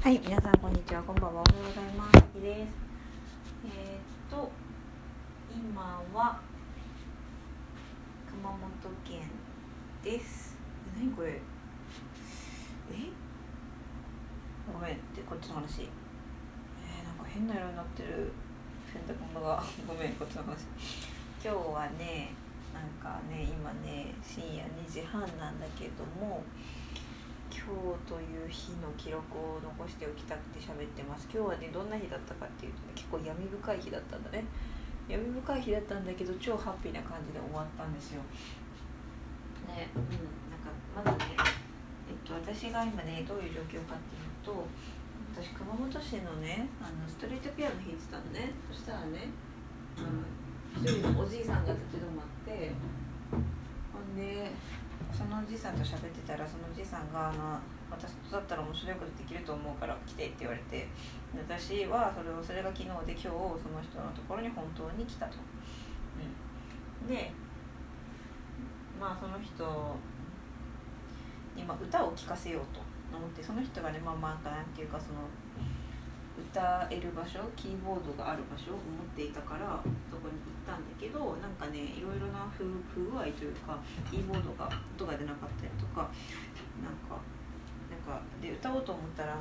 はい、皆さんこんにちは、こんばんは、おはようございます。あきです。今は熊本県です。何これ、ごめん、でこっちの話、なんか変な色になってる洗濯物がごめん、こっちの話。今日はね、なんかね、今ね、深夜2時半なんだけども、今日という日の記録を残しておきたくて喋ってます。今日はね、どんな日だったかっていうとね、結構闇深い日だったんだね。闇深い日だったんだけど、超ハッピーな感じで終わったんですよ。ね、なんかまずね、私が今ね、どういう状況かっていうと、私熊本市のね、ストリートピアノ弾いてたのね。そしたらね、一人のおじいさんが立ち止まって、ほんで、そのおじさんと喋ってたら、そのおじさんが私とだったら面白いことできると思うから来てって言われて、私はそれが昨日で、今日その人のところに本当に来たと、で、まあその人に歌を聴かせようと思って、その人がね、なんていうか、その歌える場所、キーボードがある場所を持っていたからそこに行ったんだけど、なんかね、いろいろな不具合というか、キーボードが音が出なかったりとか、なんかで、歌おうと思ったら、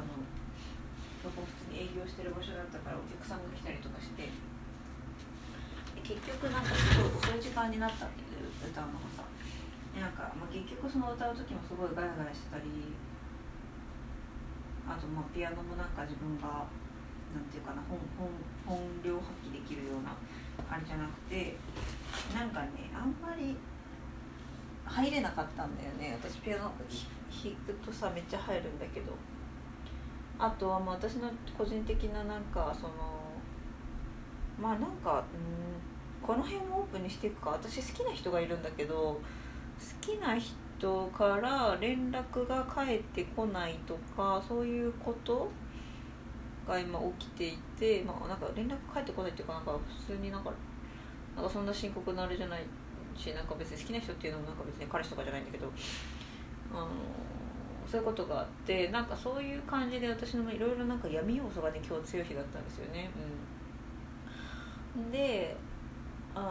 そこ普通に営業してる場所だったからお客さんが来たりとかして、で結局なんかすごい遅い時間になったんだけど、歌うのがさ、なんか、結局その歌う時もすごいガヤガヤしてたり、あとピアノもなんか自分がなんていうかな、本領発揮できるようなあれじゃなくて、なんかね、あんまり入れなかったんだよね。私ピアノ弾くとさ、めっちゃ入るんだけど、あとは私の個人的ななんかそのこの辺をオープンにしていくか、私好きな人がいるんだけど、好きな人から連絡が返ってこないとか、そういうことが今起きていて、なんか連絡返ってこないっていうか、なんか普通になんかそんな深刻なあれじゃないし、なんか別に好きな人っていうのもなんか別に彼氏とかじゃないんだけど、そういうことがあって、なんかそういう感じで私のいろいろなんか闇要素がね、今日強い日だったんですよね。で、な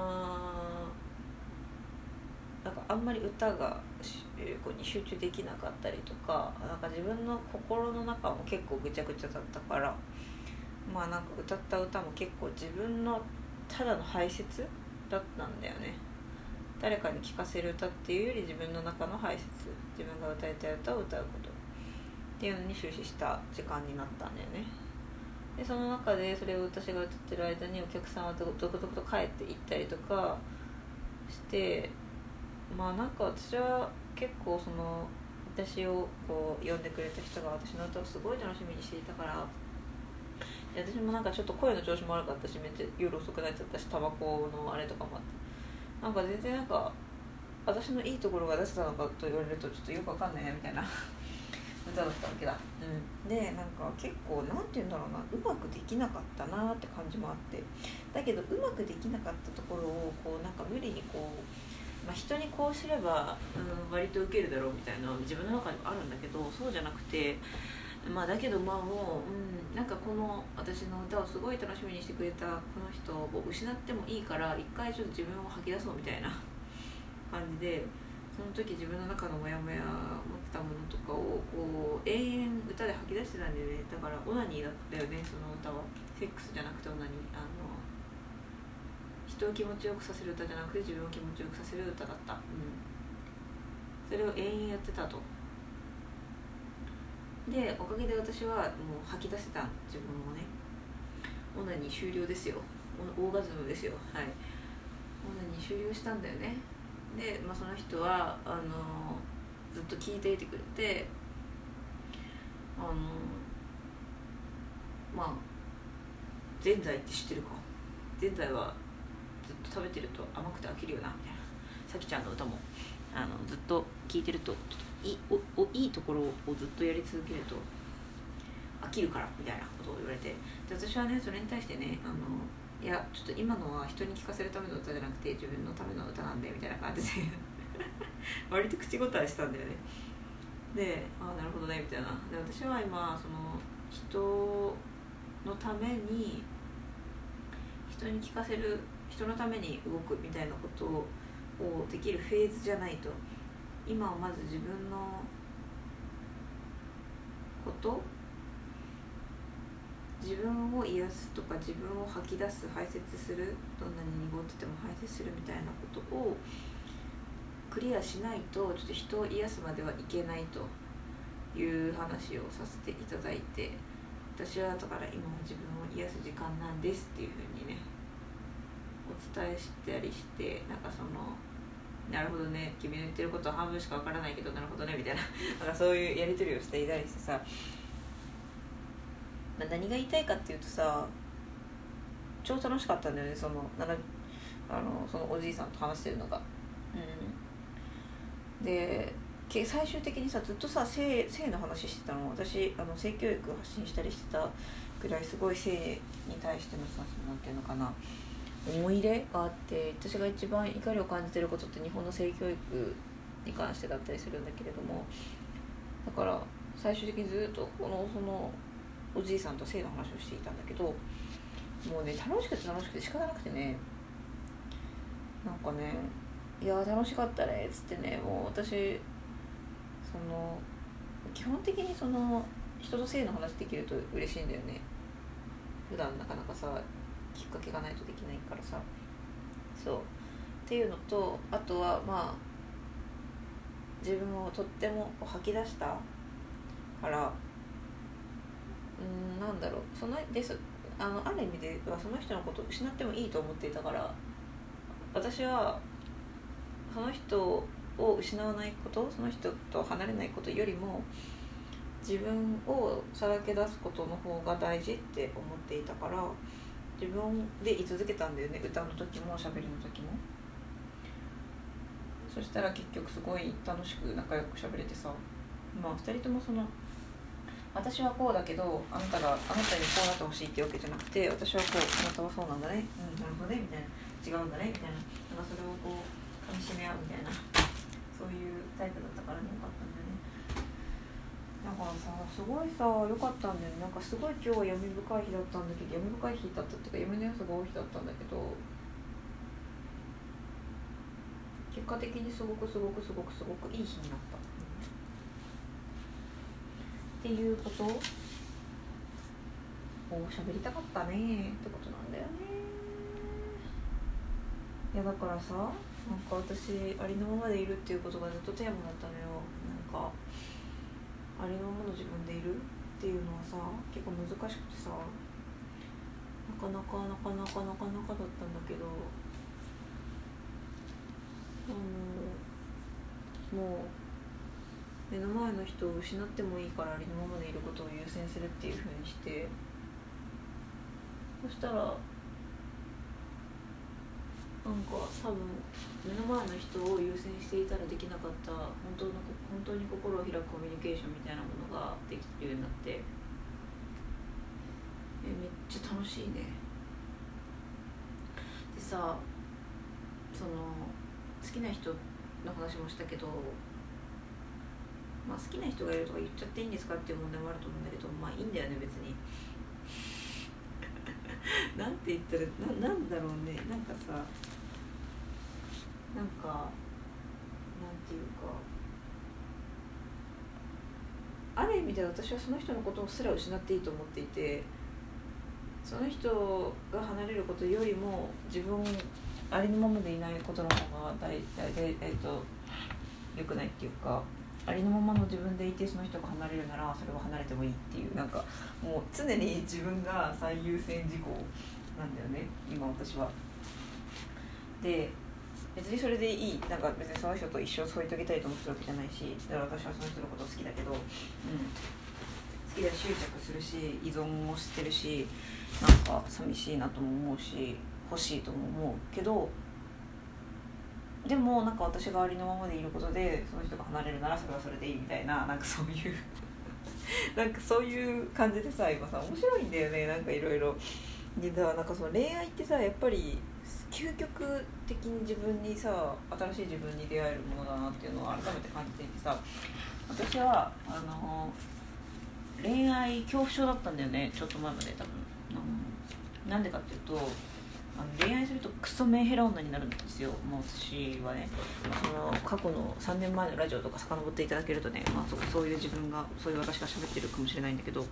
んかあんまり歌が集中できなかったりとか、なんか自分の心の中も結構ぐちゃぐちゃだったから、なんか歌った歌も結構自分のただの排泄だったんだよね。誰かに聴かせる歌っていうより、自分の中の排泄、自分が歌いたい歌を歌うことっていうのに終始した時間になったんだよね。で、その中でそれを私が歌ってる間に、お客さんはどこと帰って行ったりとかして、なんか私は結構その私をこう呼んでくれた人が私の歌をすごい楽しみにしていたから、私もなんかちょっと声の調子も悪かったし、めっちゃ夜遅くなっちゃったし、タバコのあれとかもあって、なんか全然なんか私のいいところが出せたのかと言われると、ちょっとよくわかんないねみたいな歌だったわけだ。で、なんか結構なんて言うんだろうな、うまくできなかったなって感じもあって、だけどうまくできなかったところをこうなんか無理にこう、人にこうすれば、割とウケるだろうみたいな自分の中にもあるんだけど、そうじゃなくて、だけどもう、なんかこの私の歌をすごい楽しみにしてくれたこの人を失ってもいいから、一回ちょっと自分を吐き出そうみたいな感じで、その時自分の中のモヤモヤ持ってたものとかをこう永遠歌で吐き出してたんだよね。だからオナニーだったよね、その歌は。セックスじゃなくてオナニー、人を気持ちよくさせる歌じゃなくて自分を気持ちよくさせる歌だった。それを延々やってたと。で、おかげで私はもう吐き出せた、自分もね。オナニー終了ですよ。オーガズムですよ。はい。オナニー終了したんだよね。で、その人はずっと聞いていてくれて、ぜんざいって知ってるか。ぜんざいはずっと食べてると甘くて飽きるよなみたいな、さきちゃんの歌もずっと聴いてると、いいところをずっとやり続けると飽きるからみたいなことを言われて、で私はね、それに対してね、いやちょっと今のは人に聴かせるための歌じゃなくて自分のための歌なんでみたいな感じで割と口答えしたんだよね。で、なるほどねみたいな。で、私は今その人のために人に聞かせる、人のために動くみたいなことをできるフェーズじゃないと、今はまず自分のこと、自分を癒すとか自分を吐き出す、排泄する、どんなに濁ってても排泄するみたいなことをクリアしないとちょっと人を癒すまではいけないという話をさせていただいて、私はだから今は自分を癒す時間なんですっていうふうにねお伝えしたりして、なんかそのなるほどね、君の言ってることは半分しかわからないけどなるほどねみたいななんかそういうやり取りをしていたりしてさ、何が言いたいかっていうとさ、超楽しかったんだよね、そのおじいさんと話してるのが、うん、で最終的にさ、ずっとさ性の話してたの。私性教育を発信したりしてたぐらいすごい性に対してのさ、なんていうのかな、思い入れがあって、私が一番怒りを感じてることって日本の性教育に関してだったりするんだけれども、だから最終的にずっとそのおじいさんと性の話をしていたんだけど、もうね楽しくて楽しくて仕方なくてね、なんかね、いや楽しかったねっつってね、もう私その基本的にその人と性の話できると嬉しいんだよね。普段なかなかさきっかけがないとできないからさ、そうっていうのと、あとはまあ自分をとっても吐き出したから。なんだろう、ある意味ではその人のことを失ってもいいと思っていたから、私はその人を失わないこと、その人と離れないことよりも自分をさらけ出すことの方が大事って思っていたから、自分で居続けたんだよね、歌の時も喋りの時も。そしたら結局すごい楽しく仲良く喋れてさ、まあ2人ともその私はこうだけどあなたにこうなってほしいってわけじゃなくて、私はこう、あなたはそうなんだね、うん、なるほどねみたいな、違うんだねみたいな、なんかそれをこうかみしめ合うみたいな、そういうタイプだったからね、よかったんだよね。だからさ、すごいさ良かったんだよね。なんかすごい今日闇深い日だったんだけど、闇深い日だったっていうか闇の要素が多い日だったんだけど、結果的にすごくいい日になったっていうことを喋りたかったねってことなんだよね。いやだからさ、なんか私ありのままでいるっていうことがずっとテーマだったのよ。なんかありのままの自分でいるっていうのはさ、結構難しくてさ、なかなかだったんだけど、もう目の前の人を失ってもいいからありのままでいることを優先するっていう風にして、そしたらなんか多分目の前の人を優先していたらできなかった本当に心を開くコミュニケーションみたいなものができるようになって、めっちゃ楽しいね。でさ、その好きな人の話もしたけど、まあ、好きな人がいるとか言っちゃっていいんですかっていう問題もあると思うんだけど、まあいいんだよね別になんて言ったら なんだろうね、なんかさ、なんかなんていうか、ある意味で私はその人のことをすら失っていいと思っていて、その人が離れることよりも自分ありのままでいないことの方が良くないっていうか、ありのままの自分でいてその人が離れるならそれは離れてもいいっていう、なんかもう常に自分が最優先事項なんだよね今私は。で別にそれでいい、なんか別にその人と一生添い遂げたいと思ってるわけじゃないし、だから私はその人のこと好きだけど、うん、好きだし執着するし依存もしてるし、なんか寂しいなとも思うし欲しいとも思うけど、でもなんか私がありのままでいることでその人が離れるならそれはそれでいいみたいな、なんかそういうなんかそういう感じでさ、今さ面白いんだよね、なんかいろいろ。でなんかその恋愛ってさ、やっぱり究極的に自分にさ、新しい自分に出会えるものだなっていうのを改めて感じていてさ、私は恋愛恐怖症だったんだよね、ちょっと前まで多分。なんでかっていうと、恋愛するとクソメンヘラ女になるんですよ。もう私はね、その過去の3年前のラジオとか遡っていただけるとね、そういう自分が、そういう私が喋ってるかもしれないんだけど、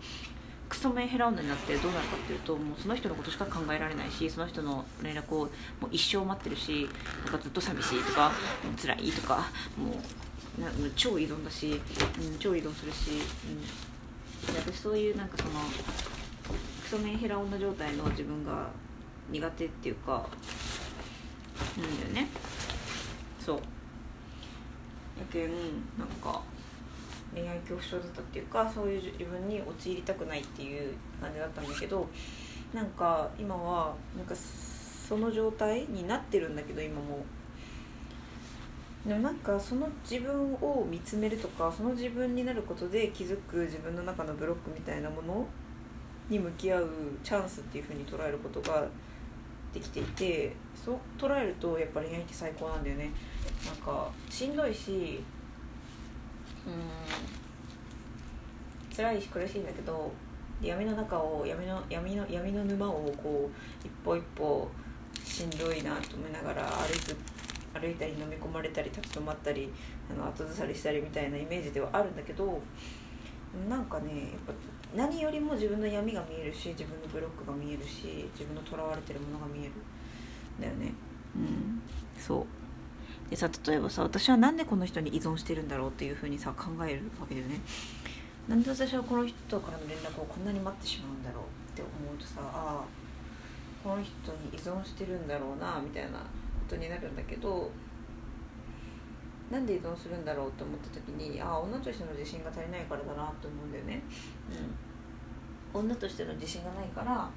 クソメンヘラ女になってどうなるかっていうと、もうその人のことしか考えられないし、その人の連絡をもう一生待ってるし、なんかずっと寂しいとか辛いとか、もう超依存だし、超依存するし、私そういうなんかそのクソメンヘラ女状態の自分が苦手っていうかなんだよね。そうやけん、なんか恋愛恐怖症だったっていうか、そういう自分に陥りたくないっていう感じだったんだけど、なんか今はなんかその状態になってるんだけど、今もでもなんかその自分を見つめるとか、その自分になることで気づく自分の中のブロックみたいなものに向き合うチャンスっていう風に捉えることができていて、そう捉えるとやっぱり恋愛って最高なんだよね。なんかしんどいし、辛いし苦しいんだけど、闇の中を闇の沼をこう一歩一歩しんどいなと思いながら歩いたり飲み込まれたり立ち止まったり後ずさりしたりみたいなイメージではあるんだけど、なんかね、やっぱ何よりも自分の闇が見えるし、自分のブロックが見えるし、自分のとらわれてるものが見えるんだよね。うん、そうでさ、例えばさ、私はなんでこの人に依存してるんだろうっていう風にさ考えるわけだよね。なんで私はこの人からの連絡をこんなに待ってしまうんだろうって思うとさ、ああこの人に依存してるんだろうなみたいなことになるんだけど、なんで依存するんだろうと思った時に、ああ女としての自信が足りないからだなと思うんだよね。うん、女としての自信がないから、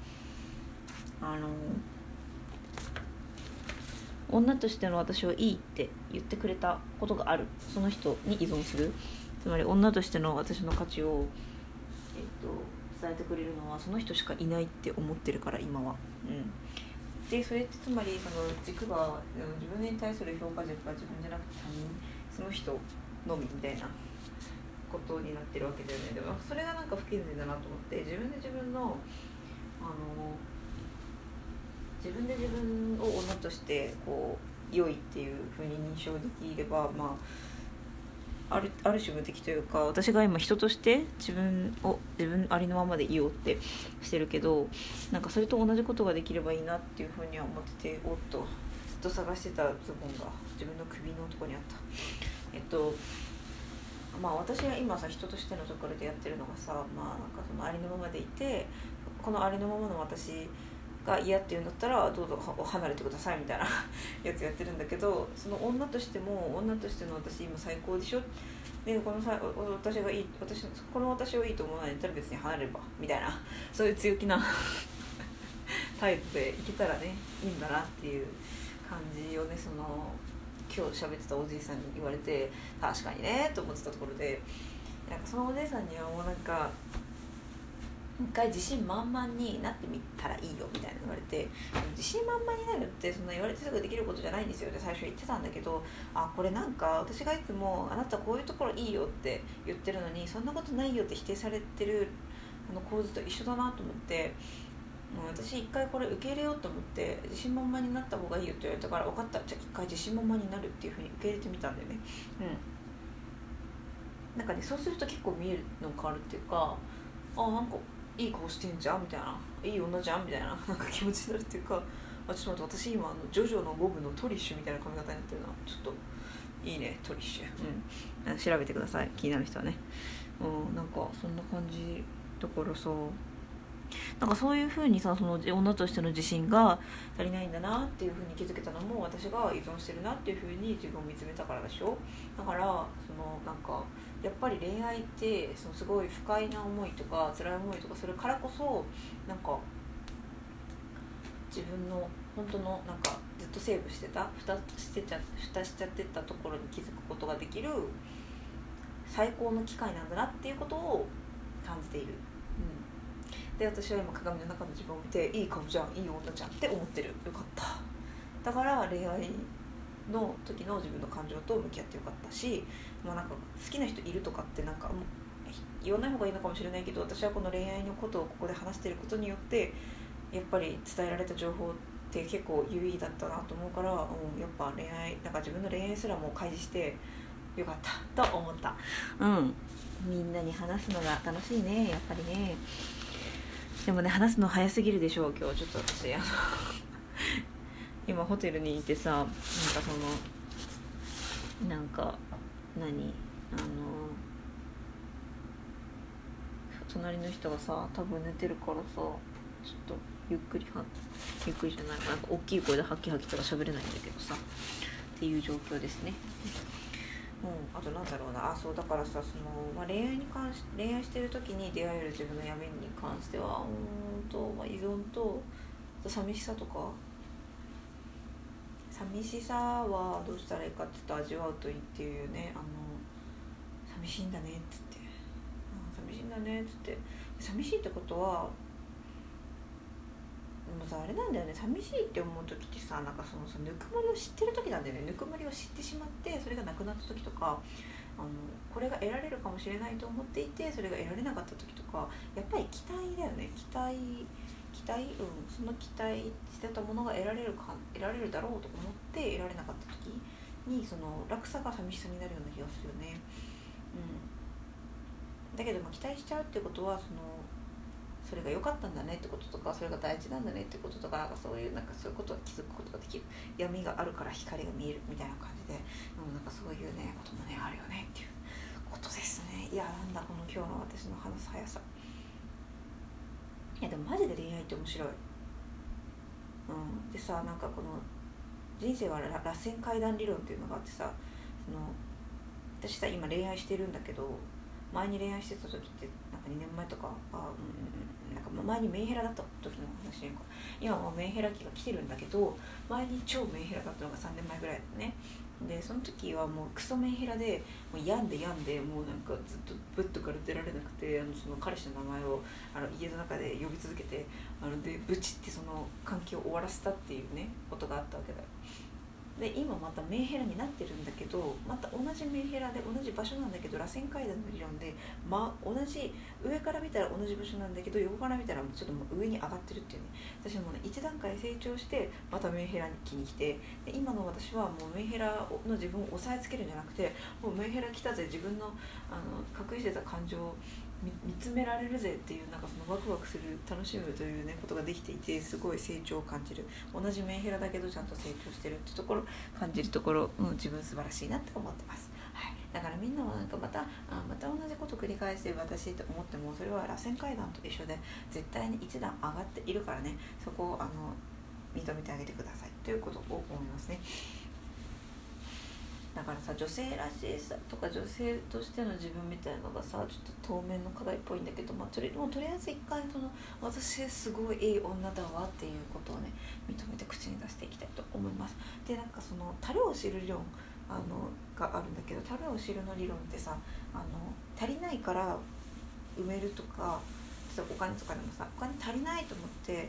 女としての私をいいって言ってくれたことがあるその人に依存する。つまり女としての私の価値を、伝えてくれるのはその人しかいないって思ってるから今は。うんで、それってつまりその軸が自分に対する評価軸が自分じゃなくて他人、その人のみみたいなことになってるわけだよね。でもそれがなんか不健全だなと思って、自分を女としてこう良いっていうふうに認証できれば、ある種無敵というか、私が今人として自分ありのままでいようってしてるけど、なんかそれと同じことができればいいなっていうふうには思ってて、おっとずっと探してたズボンが自分の首のとこにあった。私が今さ人としてのところでやってるのがさ、なんかそのありのままでいて、このありのままの私が嫌っていうんだったらどうぞ離れてくださいみたいなやつやってるんだけど、その女としても、女としての私今最高でしょ、でこの私をいいと思わないんだったら別に離れればみたいな、そういう強気なタイプでいけたらね、いいんだなっていう感じをね、その今日喋ってたおじいさんに言われて、確かにねと思ってたところで、なんかそのおじいさんにはもうなんか一回自信満々になってみたらいいよみたいな言われて、自信満々になるってそんな言われてすぐできることじゃないんですよって最初言ってたんだけど、あこれなんか私がいつもあなたこういうところいいよって言ってるのにそんなことないよって否定されてる構図と一緒だなと思って、私一回これ受け入れようと思って、自信満々になった方がいいよって言われたから、分かったじゃあ一回自信満々になるっていう風に受け入れてみたんだよね。なんかね、そうすると結構見えるの変わるっていうか、なんかいい顔してんじゃんみたいな、いい女じゃんみたいな、なんか気持ちになるっていうか、ちょっと待って、私今ジョジョの5部のトリッシュみたいな髪型になってるな、ちょっといいねトリッシュ、調べてください気になる人はね。なんかそんな感じだからさ、なんかそういう風にさ、その女としての自信が足りないんだなっていう風に気づけたのも、私が依存してるなっていう風に自分を見つめたからでしょ。だからなんかやっぱり恋愛ってそのすごい不快な思いとか辛い思いとかするからこそ、なんか自分の本当のなんかずっとセーブしてた、蓋しちゃってたところに気づくことができる最高の機会なんだなっていうことを感じている。で、私は今鏡の中の自分を見て、いい顔じゃん、いい女じゃんって思ってる。よかった。だから恋愛の時の自分の感情と向き合ってよかったし、なんか好きな人いるとかってなんか言わない方がいいのかもしれないけど、私はこの恋愛のことをここで話していることによってやっぱり伝えられた情報って結構有意義だったなと思うから、やっぱ恋愛なんか自分の恋愛すらも開示してよかったと思った、うん、みんなに話すのが楽しいねやっぱりね。でもね話すの早すぎるでしょう今日。ちょっと私今ホテルにいてさ、なんかそのなんか何隣の人がさ多分寝てるからさちょっとゆっくりじゃないかな、なんか大きい声でハキハキとか喋れないんだけどさっていう状況ですね。あとなんだろうな、そうだからさ、その、恋愛してる時に出会える自分の闇に関しては依存と寂しさとか、寂しさはどうしたらいいかちょっと味わうといいっていうね、寂しいんだねっつって、寂しいんだねっつって、寂しいってことはもうさあれなんだよね、寂しいって思う時ってさ、なんかそのさぬくもりを知ってる時なんだよね。ぬくもりを知ってしまってそれがなくなった時とか、これが得られるかもしれないと思っていてそれが得られなかった時とか、やっぱり期待だよね。期待、その期待してたものが得られるだろうと思って得られなかった時にその落差が寂しさになるような気がするよね。だけど期待しちゃうってことはそれが良かったんだねってこととか、それが大事なんだねってこととか、なんかそういうことは気づくことができる。闇があるから光が見えるみたいな感じで、なんかそういうねこともねあるよねっていうことですね。いやなんだこの今日の私の話す速さ。いやでもマジで恋愛って面白い。でさ、なんかこの人生は螺旋階段理論っていうのがあってさ、私さ今恋愛してるんだけど、前に恋愛してた時ってなんか2年前とか、なんか前にメンヘラだった時の話やんか。今はメンヘラ期が来てるんだけど、前に超メンヘラだったのが3年前ぐらいだね。でその時はもうクソメンヘラで、もう病んでもうなんかずっとベッドから出られなくて、その彼氏の名前を家の中で呼び続けて、でブチってその関係を終わらせたっていうねことがあったわけだよ。で今またメンヘラになってるんだけど、また同じメンヘラで同じ場所なんだけど、螺旋階段の理論で、同じ上から見たら同じ場所なんだけど、横から見たらちょっともう上に上がってるっていうね。私もね一段階成長してまたメンヘラに来に来て、で今の私はもうメンヘラの自分を抑えつけるんじゃなくて、もうメンヘラ来たぜ、自分の隠してた感情を見つめられるぜっていう、なんかそのワクワクする、楽しむというねことができていて、すごい成長を感じる。同じメンヘラだけどちゃんと成長してるってところ感じるところ、自分素晴らしいなって思ってます、はい。だからみんなもなんかまた同じこと繰り返して私と思っても、それは螺旋階段と一緒で絶対に一段上がっているからね、そこを認めてあげてくださいということを思いますね。だからさ、女性らしさとか女性としての自分みたいなのがさ、ちょっと当面の課題っぽいんだけど、もうとりあえず一回その私すごいいい女だわっていうことをね認めて口に出していきたいと思います。でなんかその足るを知る理論があるんだけど、足るを知るの理論ってさ、足りないから埋めるとか、お金とかでもさ、お金足りないと思って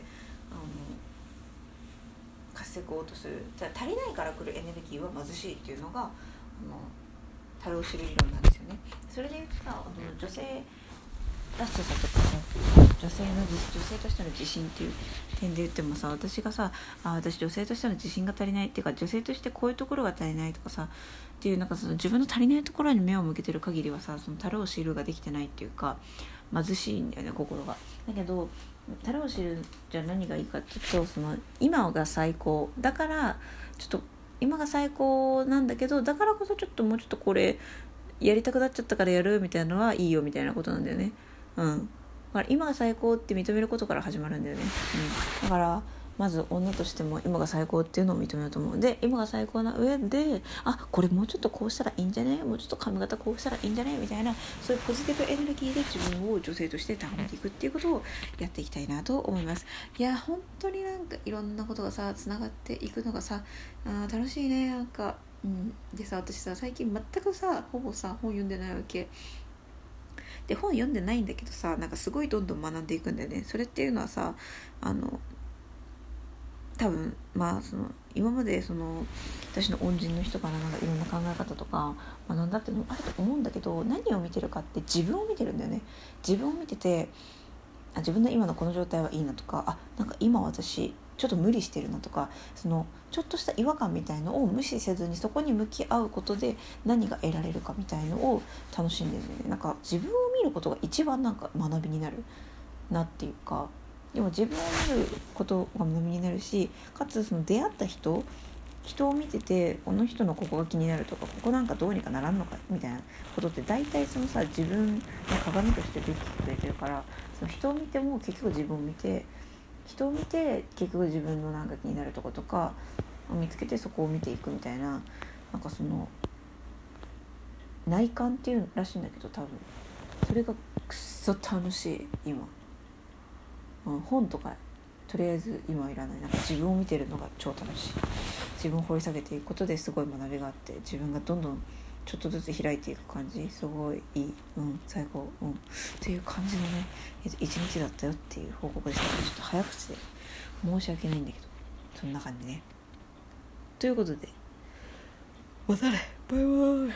稼ごうとする、足りないから来るエネルギーは貧しいっていうのが足るを知る理論なんですよね。それで言うとさ、女性らしさとか女性としての自信っていう点で言ってもさ、私がさ私女性としての自信が足りないっていうか、女性としてこういうところが足りないとかさっていう、なんかその自分の足りないところに目を向けてる限りはさ、その足るを知るができてないっていうか、貧しいんだよね心が。だけど足るを知るじゃ何がいいかっていうと、その今が最高だから、ちょっと今が最高なんだけど、だからこそちょっともうちょっとこれやりたくなっちゃったからやるみたいなのはいいよみたいなことなんだよね。だから今が最高って認めることから始まるんだよね。だからまず女としても今が最高っていうのを認めようと思う。で今が最高な上で、あこれもうちょっとこうしたらいいんじゃね、もうちょっと髪型こうしたらいいんじゃねみたいな、そういうポジティブエネルギーで自分を女性として高めていくっていうことをやっていきたいなと思います。いや本当になんかいろんなことがさつながっていくのがさ楽しいね。なんか、でさ私さ最近全くさほぼさ本読んでないわけで、本読んでないんだけどさ、なんかすごいどんどん学んでいくんだよね。それっていうのはさ多分まあその今までその私の恩人の人からなんかいろんな考え方とか、まあ、なんだってのあると思うんだけど、何を見てるかって自分を見てるんだよね。自分を見てて、あ、自分の今のこの状態はいいなとか、あ、なんか今私ちょっと無理してるなとか、そのちょっとした違和感みたいのを無視せずにそこに向き合うことで何が得られるかみたいのを楽しんでるんだよね。なんか自分を見ることが一番なんか学びになるなっていうか、でも自分を見ることが学びになるし、かつその出会った人を見てて、この人のここが気になるとか、ここなんかどうにかならんのかみたいなことって、大体そのさ、自分の鏡としてできてくれてるから、その人を見ても結局自分を見て、人を見て結局自分のなんか気になるとことかを見つけて、そこを見ていくみたいな、なんかその内観っていうらしいんだけど、多分それがくっそ楽しい今。本とかとりあえず今はいらない。なんか自分を見てるのが超楽しい。自分を掘り下げていくことですごい学びがあって、自分がどんどんちょっとずつ開いていく感じ、すごいいい、最高、っていう感じのね、一日だったよっていう報告でした。ちょっと早口で申し訳ないんだけど、そんな感じね。ということで、またね、バイバイ。